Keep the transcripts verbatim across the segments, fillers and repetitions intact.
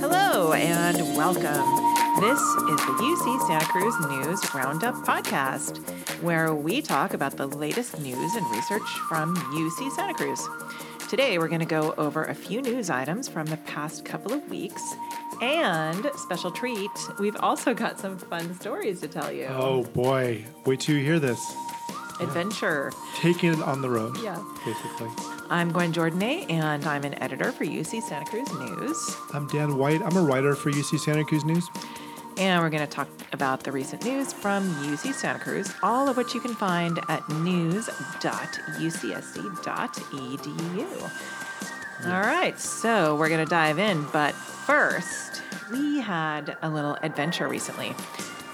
Hello and welcome. This is the U C Santa Cruz News Roundup podcast, where we talk about the latest news and research from U C Santa Cruz. Today, we're going to go over a few news items from the past couple of weeks, and special treat, we've also got some fun stories to tell you. Oh boy, wait till you hear this. Adventure. Yeah. Taking it on the road, yeah, basically. I'm Gwen Jordanet, and I'm an editor for U C Santa Cruz News. I'm Dan White. I'm a writer for U C Santa Cruz News. And we're going to talk about the recent news from U C Santa Cruz, all of which you can find at news dot U C S C dot E D U. All right, so we're going to dive in, but first, we had a little adventure recently.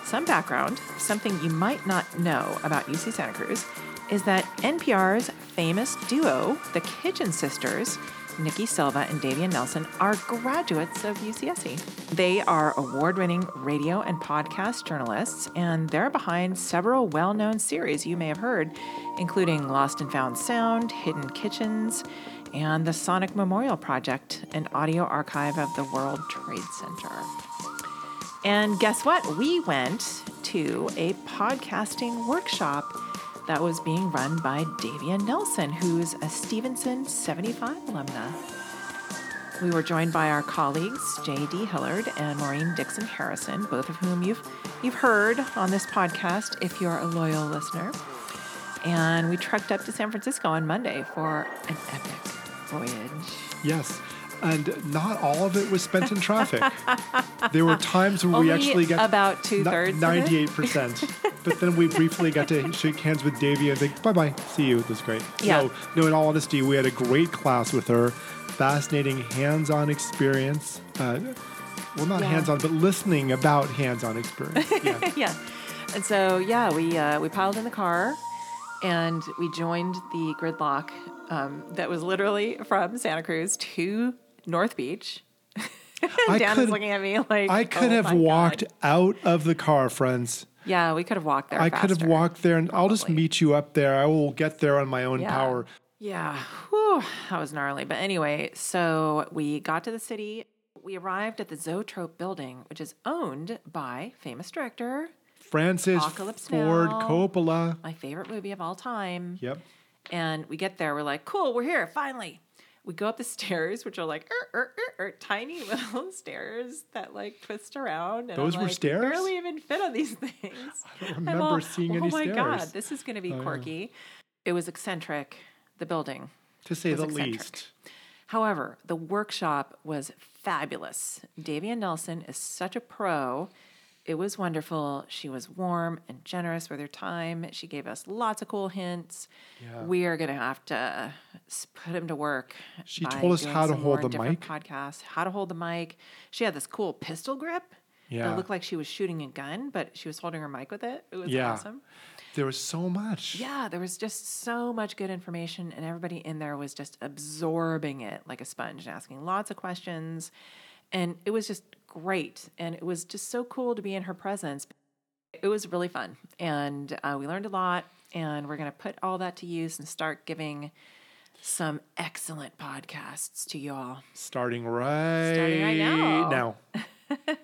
Some background, something you might not know about U C Santa Cruz, is that N P R's famous duo, the Kitchen Sisters, Nikki Silva and Davian Nelson, are graduates of U C S C. They are award-winning radio and podcast journalists, and they're behind several well-known series you may have heard, including Lost and Found Sound, Hidden Kitchens, and the Sonic Memorial Project, an audio archive of the World Trade Center. And guess what? We went to a podcasting workshop that was being run by Davian Nelson, who's a Stevenson seventy-five alumna. We were joined by our colleagues, J D Hillard and Maureen Dixon Harrison, both of whom you've you've heard on this podcast if you're a loyal listener. And we trekked up to San Francisco on Monday for an epic voyage. Yes. And not all of it was spent in traffic. There were times when Only we actually got about two-thirds ninety-eight percent. But then we briefly got to shake hands with Davy and think, bye-bye, see you. It was great. Yeah. So, no, in all honesty, we had a great class with her. Fascinating hands-on experience. Uh, well, not yeah. hands-on, but listening about hands-on experience. Yeah. yeah. And so, yeah, we uh, we piled in the car, and we joined the gridlock um, that was literally from Santa Cruz to North Beach. Dan is looking at me like, I could oh have walked God. out of the car, friends. Yeah, we could have walked there I faster, could have walked there, and probably. I'll just meet you up there. I will get there on my own yeah. power. Yeah, whew, that was gnarly. But anyway, so we got to the city. We arrived at the Zoetrope building, which is owned by famous director Francis Ford Coppola. My favorite movie of all time. Yep. And we get there. We're like, cool, we're here, finally. We go up the stairs, which are like er, er, er, er, tiny little stairs that like twist around. And Those I'm were like, stairs? Barely even fit on these things. I don't remember all, seeing oh any stairs. Oh my God, this is going to be quirky. Uh, it was eccentric, the building. To say the eccentric. least. However, the workshop was fabulous. Davian Nelson is such a pro. It was wonderful. She was warm and generous with her time. She gave us lots of cool hints. Yeah. We are going to have to put him to work. She told us how to hold the mic. Podcasts, how to hold the mic. She had this cool pistol grip. Yeah. It looked like she was shooting a gun, but she was holding her mic with it. It was yeah. awesome. There was so much. Yeah, there was just so much good information, and everybody in there was just absorbing it like a sponge and asking lots of questions. And it was just great. And it was just so cool to be in her presence. It was really fun. And uh, we learned a lot. And we're going to put all that to use and start giving some excellent podcasts to y'all. Starting right, Starting right now. now.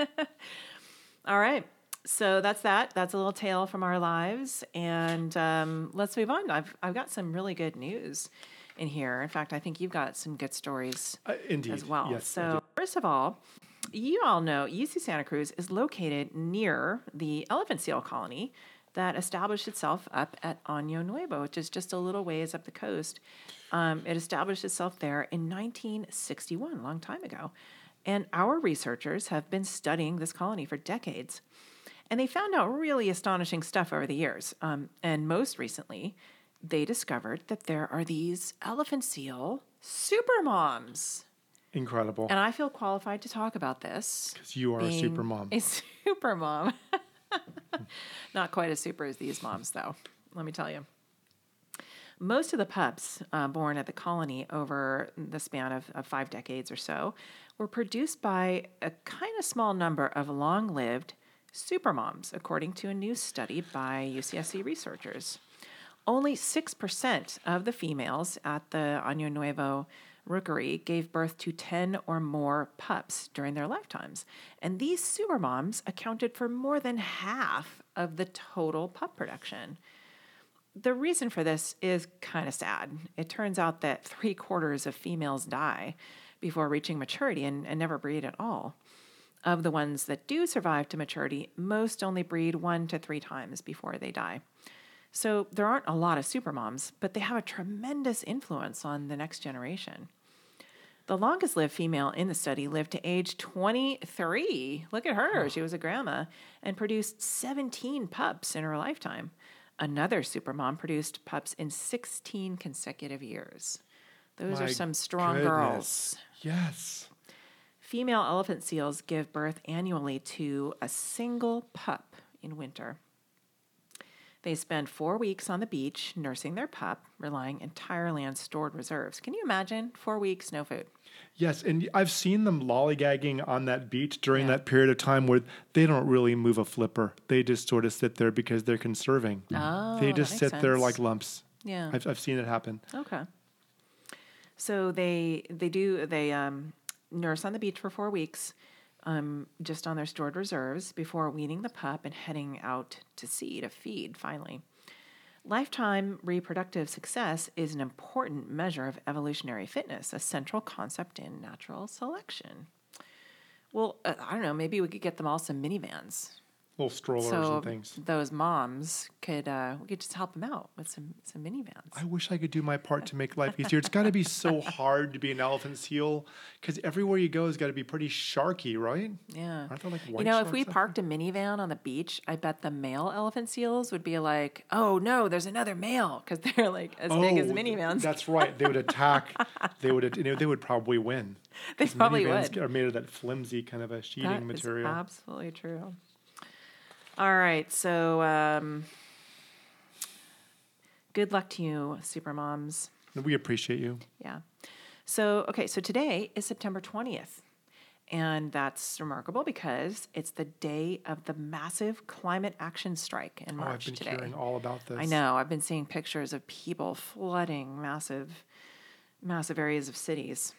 All right. So that's that. That's a little tale from our lives. And um, let's move on. I've I've got some really good news in here. In fact, I think you've got some good stories uh, indeed. as well. Yes, so indeed. First of all, you all know U C Santa Cruz is located near the elephant seal colony that established itself up at Año Nuevo, which is just a little ways up the coast. Um, it established itself there in nineteen sixty-one, a long time ago. And our researchers have been studying this colony for decades. And they found out really astonishing stuff over the years. Um, and most recently, they discovered that there are these elephant seal supermoms. Incredible. And I feel qualified to talk about this. Because you are a super mom. A super mom. Not quite as super as these moms, though. Let me tell you. Most of the pups uh, born at the colony over the span of, of five decades or so were produced by a kind of small number of long-lived supermoms, according to a new study by U C S C researchers. only six percent of the females at the Año Nuevo rookery gave birth to ten or more pups during their lifetimes. And these supermoms accounted for more than half of the total pup production. The reason for this is kind of sad. It turns out that three quarters of females die before reaching maturity and, and never breed at all. Of the ones that do survive to maturity, most only breed one to three times before they die. So there aren't a lot of supermoms, but they have a tremendous influence on the next generation. The longest-lived female in the study lived to age twenty-three. Look at her. She was a grandma and produced seventeen pups in her lifetime. Another supermom produced pups in sixteen consecutive years. Those My are some strong goodness. girls. Yes. Female elephant seals give birth annually to a single pup in winter. They spend four weeks on the beach nursing their pup, relying entirely on stored reserves. Can you imagine? Four weeks, no food. Yes, and I've seen them lollygagging on that beach during yeah. that period of time where they don't really move a flipper. They just sort of sit there because they're conserving. Oh, they just that makes sit sense. there like lumps. Yeah, I've I've seen it happen. Okay. So they they do they um, nurse on the beach for four weeks. Um, just on their stored reserves before weaning the pup and heading out to sea to feed, finally. Lifetime reproductive success is an important measure of evolutionary fitness, a central concept in natural selection. Well, uh, I don't know, maybe we could get them all some minivans. Little strollers so and things. Those moms could, uh, we could just help them out with some, some minivans. I wish I could do my part to make life easier. It's got to be so hard to be an elephant seal because everywhere you go has got to be pretty sharky, right? Yeah. Aren't there like white You know, if we parked there? a minivan on the beach, I bet the male elephant seals would be like, oh no, there's another male because they're like as oh, big as minivans. That's right. They would attack. They would, you know, they would probably win. They probably minivans would. Are made of that flimsy kind of a sheeting that material. That is absolutely true. All right, so um, good luck to you, supermoms. We appreciate you. Yeah. So, okay, so today is September twentieth, and that's remarkable because it's the day of the massive climate action strike in March today. Oh, I've been hearing all about this. I know. I've been seeing pictures of people flooding massive, massive areas of cities.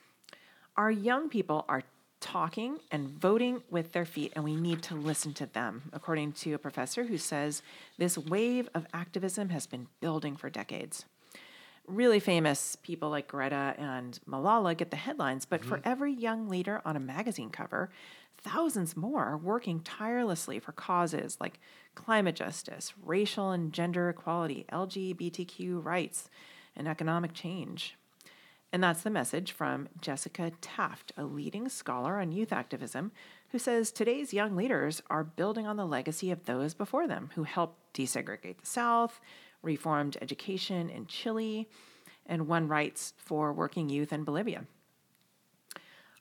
Our young people are talking and voting with their feet, and we need to listen to them, according to a professor who says this wave of activism has been building for decades. Really famous people like Greta and Malala get the headlines, but mm-hmm. for every young leader on a magazine cover, thousands more are working tirelessly for causes like climate justice, racial and gender equality, L G B T Q rights, and economic change. And that's the message from Jessica Taft, a leading scholar on youth activism, who says today's young leaders are building on the legacy of those before them who helped desegregate the South, reformed education in Chile, and won rights for working youth in Bolivia.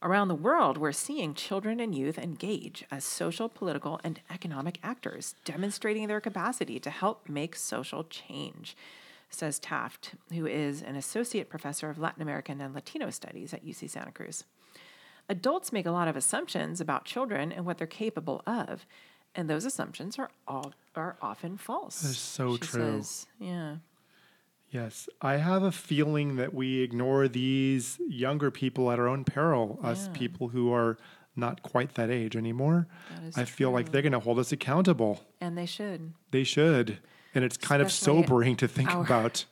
Around the world, we're seeing children and youth engage as social, political, and economic actors, demonstrating their capacity to help make social change, says Taft, who is an associate professor of Latin American and Latino studies at U C Santa Cruz. Adults make a lot of assumptions about children and what they're capable of, and those assumptions are all are often false. That's so she true. Says. Yeah. Yes. I have a feeling that we ignore these younger people at our own peril, yeah. us people who are not quite that age anymore. That is I feel true. like they're going to hold us accountable. And they should. They should. And it's kind Especially of sobering to think our, about.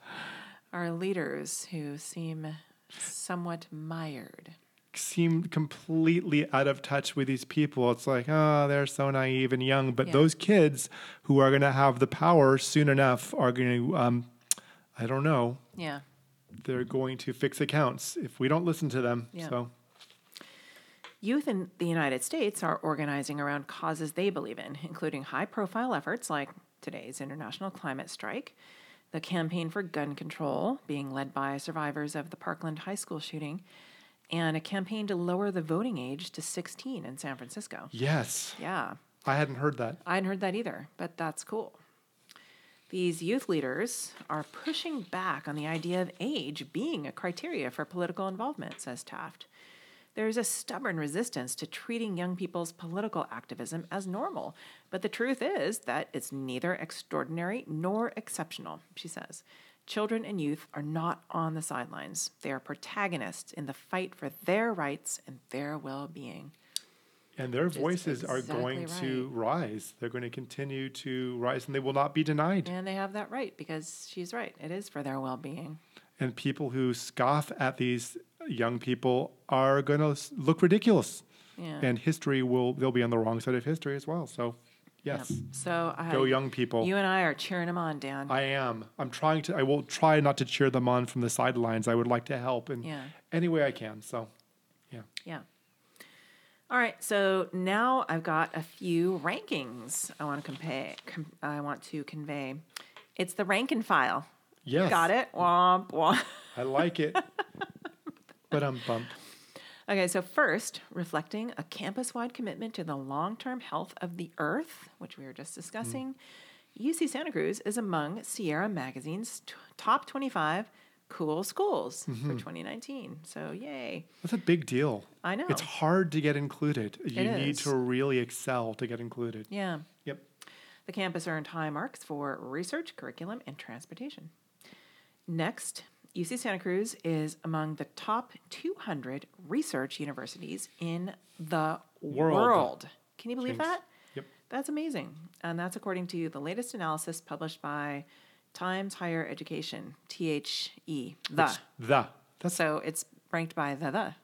Our leaders who seem somewhat mired. Seem completely out of touch with these people. It's like, oh, they're so naive and young. But yeah. those kids who are going to have the power soon enough are going to, um, I don't know. Yeah. They're going to fix accounts if we don't listen to them. Yeah. So. Youth in the United States are organizing around causes they believe in, including high-profile efforts like today's International Climate Strike, the campaign for gun control being led by survivors of the Parkland High School shooting, and a campaign to lower the voting age to sixteen in San Francisco. Yes. Yeah. I hadn't heard that. I hadn't heard that either, but that's cool. These youth leaders are pushing back on the idea of age being a criteria for political involvement, says Taft. There is a stubborn resistance to treating young people's political activism as normal. But the truth is that it's neither extraordinary nor exceptional, she says. Children and youth are not on the sidelines. They are protagonists in the fight for their rights and their well-being. And their Which voices exactly are going right. to rise. They're going to continue to rise, and they will not be denied. And they have that right, because she's right. It is for their well-being. And people who scoff at these young people are going to look ridiculous. Yeah. And history will, they'll be on the wrong side of history as well. So, yes. Yep. So I, Go young people. You and I are cheering them on, Dan. I am. I'm trying to, I will try not to cheer them on from the sidelines. I would like to help in yeah. any way I can. So, yeah. Yeah. All right, so now I've got a few rankings I want to convey. Com- I want to convey. It's the rank and file. Yes, got it. Womp womp. I like it. But I'm bummed. Okay, so first, reflecting a campus-wide commitment to the long-term health of the Earth, which we were just discussing, mm. U C Santa Cruz is among Sierra Magazine's t- top twenty-five. Cool schools mm-hmm. for twenty nineteen. So, yay. That's a big deal. I know. It's hard to get included. You it need is. to really excel to get included. Yeah. Yep. The campus earned high marks for research, curriculum, and transportation. Next, U C Santa Cruz is among the top two hundred research universities in the world. world. Can you believe Thanks. that? Yep. That's amazing. And that's according to the latest analysis published by Times Higher Education, T H E, the. It's the. That's so it's ranked by the, the.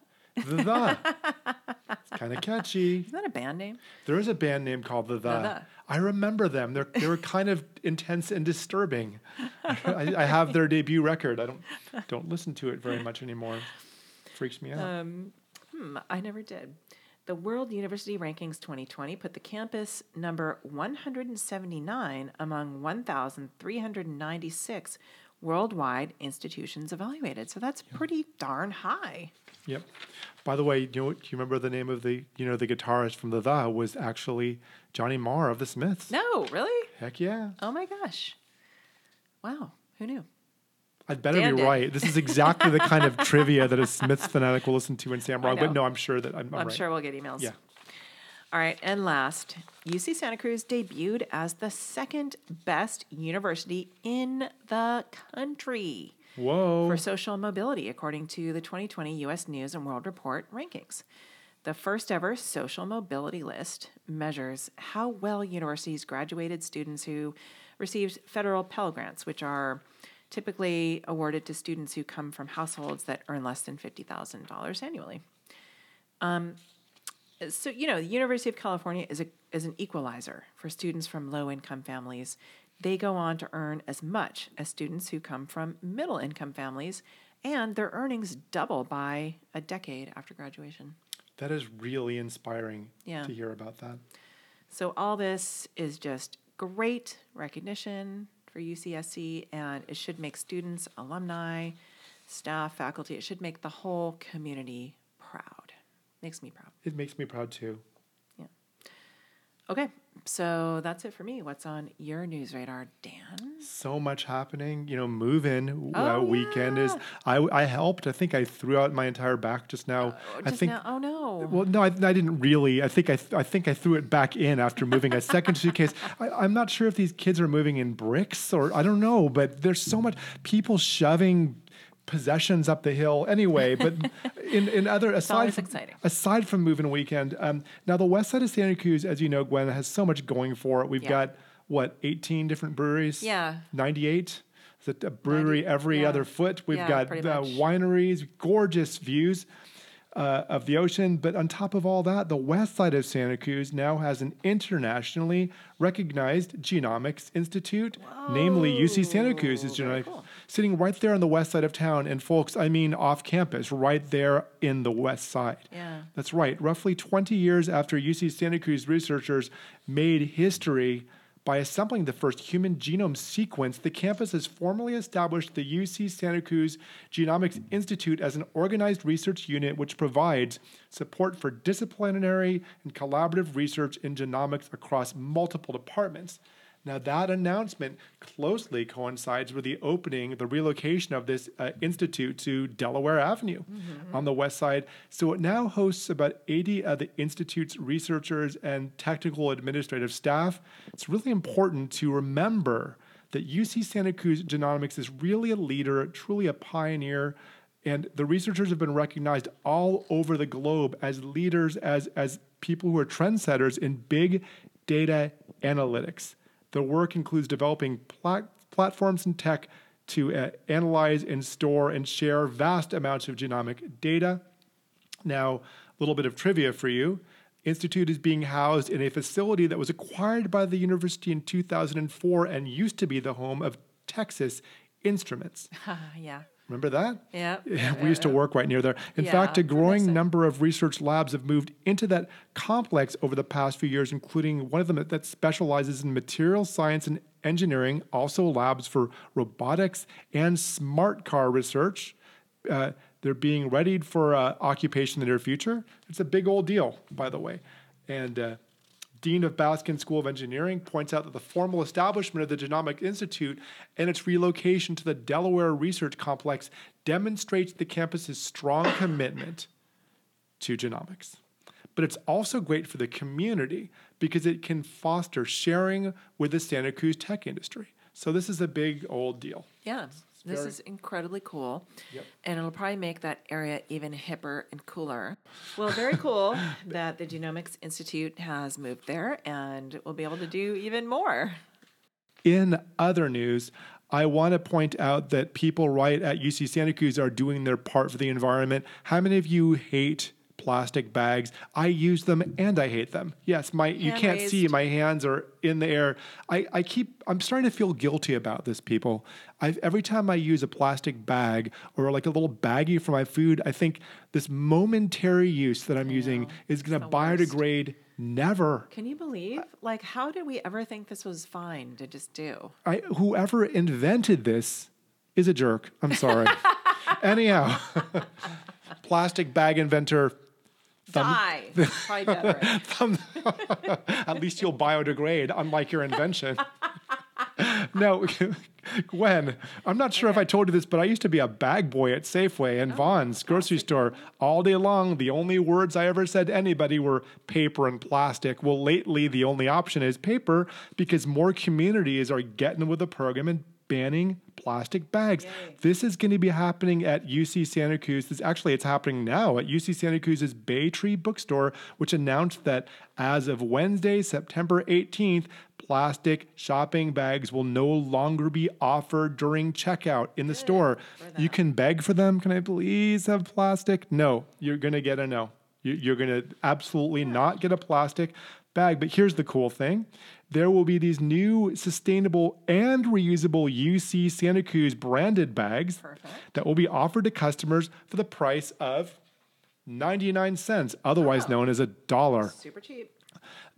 The, the. It's kind of catchy. Isn't that a band name? There is a band name called the, the. the, the. I remember them. They're, they were kind of intense and disturbing. I, I have their debut record. I don't don't listen to it very much anymore. It freaks me out. Um, hmm, I never did. The World University Rankings twenty twenty put the campus number one hundred seventy-nine among one thousand three hundred ninety-six worldwide institutions evaluated. So that's yeah. pretty darn high. Yep. By the way, you know, do you remember the name of the, you know, the guitarist from the The was actually Johnny Marr of the Smiths? No, really? Heck yeah. Oh my gosh. Wow. Who knew? I'd better Damn be it. right. This is exactly the kind of trivia that a Smiths fanatic will listen to in Sam Rock. But no, I'm sure that I'm, I'm, I'm right. I'm sure we'll get emails. Yeah. All right. And last, U C Santa Cruz debuted as the second best university in the country. Whoa. For social mobility, according to the twenty twenty U S News and World Report rankings. The first ever social mobility list measures how well universities graduated students who received federal Pell grants, which are typically awarded to students who come from households that earn less than fifty thousand dollars annually. Um, so, you know, the University of California is, a, is an equalizer for students from low-income families. They go on to earn as much as students who come from middle-income families, and their earnings double by a decade after graduation. That is really inspiring yeah. to hear about that. So all this is just great recognition for U C S C, and it should make students, alumni, staff, faculty, it should make the whole community proud. Makes me proud. It makes me proud too. Yeah. Okay, so that's it for me. What's on your news radar, Dan? So much happening. You know, move-in oh, uh, yeah. weekend is, I, I helped. I think I threw out my entire back just now. Oh, just I think, now? Oh no. Well, no, I, I didn't really. I think I th- I think I threw it back in after moving a second suitcase. I, I'm not sure if these kids are moving in bricks or, I don't know, but there's so much, people shoving possessions up the hill anyway, but in, in other, aside from, aside from move-in weekend, um, now the west side of Santa Cruz, as you know, Gwen, has so much going for it. We've yeah. got, what, eighteen different breweries? Yeah. ninety-eight? It's a brewery ninety every yeah. other foot. We've yeah, got uh, wineries, gorgeous views uh, of the ocean. But on top of all that, the west side of Santa Cruz now has an internationally recognized genomics institute, Whoa. namely U C Santa Cruz's genomics. Cool. Sitting right there on the west side of town, and folks, I mean off campus, right there in the west side. Yeah. That's right. Roughly twenty years after U C Santa Cruz researchers made history by assembling the first human genome sequence, the campus has formally established the U C Santa Cruz Genomics Institute as an organized research unit which provides support for disciplinary and collaborative research in genomics across multiple departments. Now, that announcement closely coincides with the opening, the relocation of this uh, institute to Delaware Avenue mm-hmm. on the west side. So it now hosts about eighty of the institute's researchers and technical administrative staff. It's really important to remember that U C Santa Cruz Genomics is really a leader, truly a pioneer, and the researchers have been recognized all over the globe as leaders, as, as people who are trendsetters in big data analytics. Their work includes developing plat- platforms and tech to uh, analyze and store and share vast amounts of genomic data. Now, a little bit of trivia for you. Institute is being housed in a facility that was acquired by the university in two thousand four and used to be the home of Texas Instruments. Uh, yeah. Remember that? Yeah. Yeah, we used to work right near there. In yeah, fact, a growing number of research labs have moved into that complex over the past few years, including one of them that specializes in material science and engineering, also labs for robotics and smart car research. Uh, They're being readied for uh, occupation in the near future. It's a big old deal, by the way. And uh, Dean of Baskin School of Engineering points out that the formal establishment of the Genomic Institute and its relocation to the Delaware Research Complex demonstrates the campus's strong commitment to genomics. But it's also great for the community because it can foster sharing with the Santa Cruz tech industry. So this is a big old deal. Yeah. This Very. is incredibly cool, yep. And it'll probably make that area even hipper and cooler. Well, very cool that the Genomics Institute has moved there, and we'll be able to do even more. In other news, I want to point out that people right at U C Santa Cruz are doing their part for the environment. How many of you hate plastic bags? I use them and I hate them. Yes, my Hand you can't raised. see my hands are in the air. I, I keep I'm starting to feel guilty about this, people. I've, every time I use a plastic bag or like a little baggie for my food, I think this momentary use that I'm I using know. is going to biodegrade worst. never. Can you believe? I, like, how did we ever think this was fine to just do? I whoever invented this is a jerk. I'm sorry. Anyhow, plastic bag inventor. Thumb, Die. Probably better. Thumb, at least you'll biodegrade, unlike your invention. No, Gwen, I'm not sure okay. if I told you this, but I used to be a bag boy at Safeway and oh, Vaughn's grocery store all day long. The only words I ever said to anybody were paper and plastic. Well, lately, the only option is paper because more communities are getting with the program and banning plastic bags. Yay. This is going to be happening at U C Santa Cruz. This actually, it's happening now at U C Santa Cruz's Bay Tree bookstore, which announced that as of Wednesday, September eighteenth, plastic shopping bags will no longer be offered during checkout in the Good. store. You can beg for them. Can I please have plastic? No, you're going to get a no. You're going to absolutely yeah. not get a plastic bag. But here's the cool thing. There will be these new sustainable and reusable U C Santa Cruz branded bags Perfect. that will be offered to customers for the price of ninety-nine cents, otherwise oh. known as a dollar. Super cheap.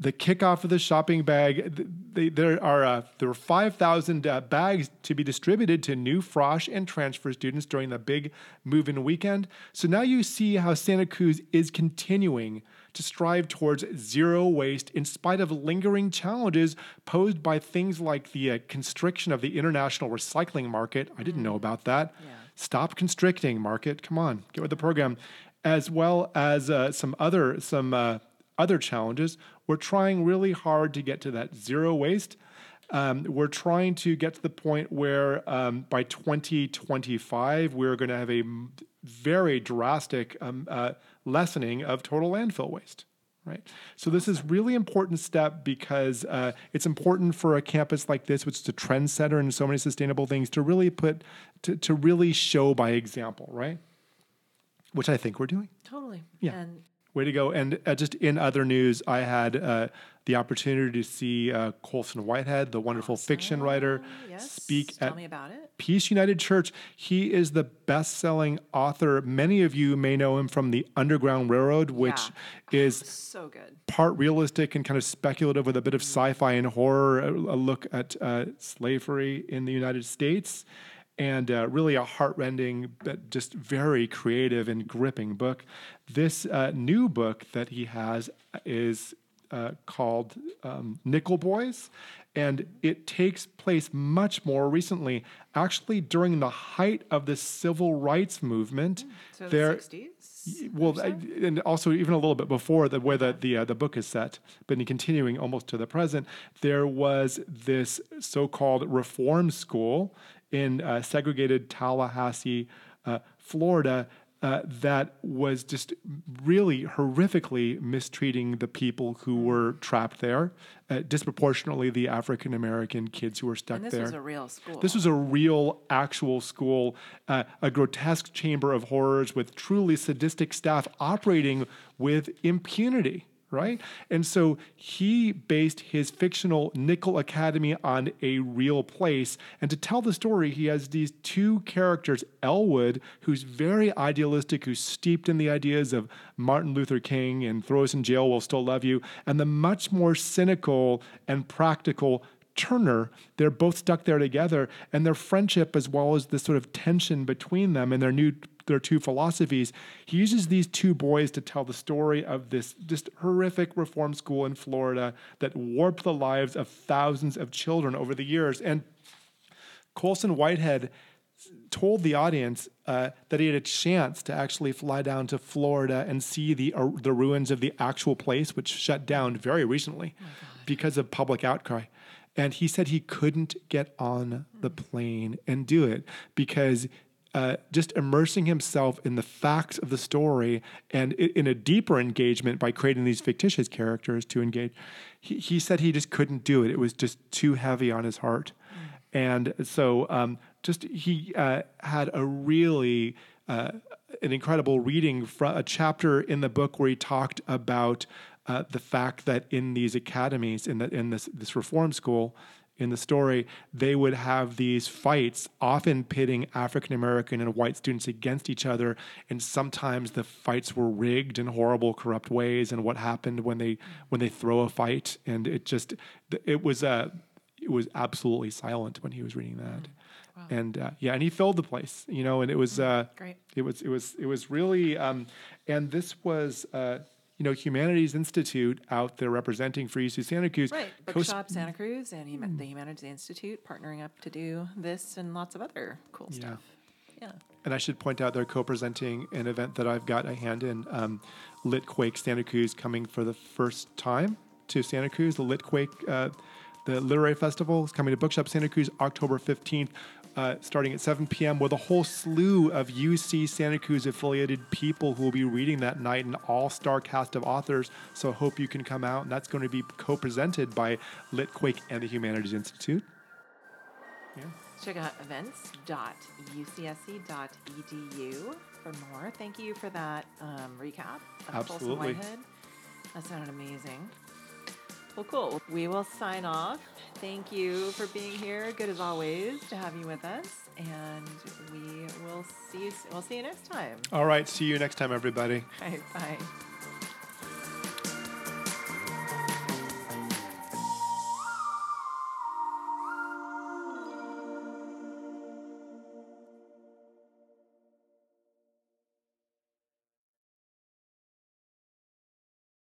The kickoff of the shopping bag, they, there are uh, there were five thousand uh, bags to be distributed to new frosh and transfer students during the big move-in weekend. So now you see how Santa Cruz is continuing to strive towards zero waste in spite of lingering challenges posed by things like the uh, constriction of the international recycling market. I didn't mm. know about that. Yeah. Stop constricting, market. Come on, get with the program. As well as uh, some other some uh, other challenges. We're trying really hard to get to that zero waste. Um, we're trying to get to the point where um, by twenty twenty-five, we're going to have a very drastic um, uh, lessening of total landfill waste, right? So this is really important step because uh, it's important for a campus like this, which is a trendsetter in so many sustainable things, to really put, to, to really show by example, right? Which I think we're doing. Totally. Yeah. And- Way to go. And uh, just in other news, I had uh, the opportunity to see uh, Colson Whitehead, the wonderful awesome. fiction writer, yes. speak Tell at Peace United Church. He is the best-selling author. Many of you may know him from The Underground Railroad, which yeah. is so good. Part realistic and kind of speculative with a bit of sci-fi and horror, a, a look at uh, slavery in the United States. And uh, really a heart-rending, but just very creative and gripping book. This uh, new book that he has is uh, called um, Nickel Boys, and it takes place much more recently, actually during the height of the civil rights movement. So there, the sixties? Well, I, and also even a little bit before the where the the, uh, the book is set, but continuing almost to the present, there was this so-called reform school in uh, segregated Tallahassee, uh, Florida, Uh, that was just really horrifically mistreating the people who were trapped there, uh, disproportionately the African-American kids who were stuck there. And this was a real school. This was a real, actual school, uh, a grotesque chamber of horrors with truly sadistic staff operating with impunity, right? And so he based his fictional Nickel Academy on a real place. And to tell the story, he has these two characters, Elwood, who's very idealistic, who's steeped in the ideas of Martin Luther King and throw us in jail, we'll still love you, and the much more cynical and practical Turner. They're both stuck there together, and their friendship, as well as the sort of tension between them and their new their two philosophies. He uses these two boys to tell the story of this just horrific reform school in Florida that warped the lives of thousands of children over the years. And Colson Whitehead told the audience uh, that he had a chance to actually fly down to Florida and see the uh, the ruins of the actual place, which shut down very recently oh because of public outcry. And he said he couldn't get on the plane and do it because Uh, just immersing himself in the facts of the story and in, in a deeper engagement by creating these fictitious characters to engage. He, he said he just couldn't do it. It was just too heavy on his heart. Mm. And so um, just he uh, had a really, uh, an incredible reading from a chapter in the book where he talked about uh, the fact that in these academies, in, the, in this, this reform school, in the story, they would have these fights, often pitting African-American and white students against each other. And sometimes the fights were rigged in horrible, corrupt ways. And what happened when they when they throw a fight? And it just, it was uh, it was absolutely silent when he was reading that. Wow. And uh, yeah, and he filled the place, you know. And it was uh, great. It was it was it was really. Um, and this was. Uh, You know, Humanities Institute out there representing for U C Santa Cruz. Right, Bookshop Santa Cruz and hum- the Humanities Institute partnering up to do this and lots of other cool yeah. stuff. Yeah. And I should point out they're co-presenting an event that I've got a hand in, um, Litquake Santa Cruz, coming for the first time to Santa Cruz. The Litquake, uh, the Literary Festival is coming to Bookshop Santa Cruz October fifteenth. Uh, starting at seven p.m. with a whole slew of U C Santa Cruz affiliated people who will be reading that night, an all-star cast of authors. So I hope you can come out. And that's going to be co-presented by Litquake and the Humanities Institute. Yeah. Check out events dot u c s c dot e d u for more. Thank you for that um, recap. Of absolutely. That sounded amazing. Well, cool. We will sign off. Thank you for being here. Good as always to have you with us, and we will see you. We'll see you next time. All right. See you next time, everybody. All right, bye.